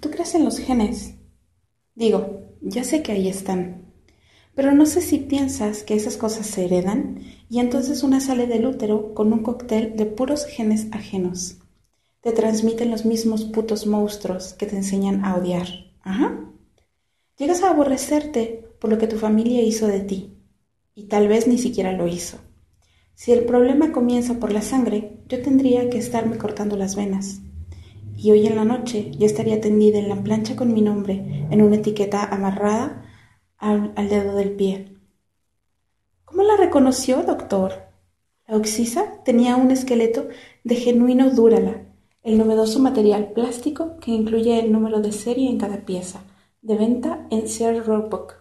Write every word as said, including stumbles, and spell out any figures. ¿tú crees en los genes? Digo, ya sé que ahí están, pero no sé si piensas que esas cosas se heredan y entonces una sale del útero con un cóctel de puros genes ajenos. Te transmiten los mismos putos monstruos que te enseñan a odiar. Ajá. Llegas a aborrecerte por lo que tu familia hizo de ti, y tal vez ni siquiera lo hizo. Si el problema comienza por la sangre, yo tendría que estarme cortando las venas. Y hoy en la noche yo estaría tendida en la plancha con mi nombre en una etiqueta amarrada al, al dedo del pie. ¿Cómo la reconoció, doctor? La oxisa tenía un esqueleto de genuino durala, el novedoso material plástico que incluye el número de serie en cada pieza, de venta en Sierra Roadbook.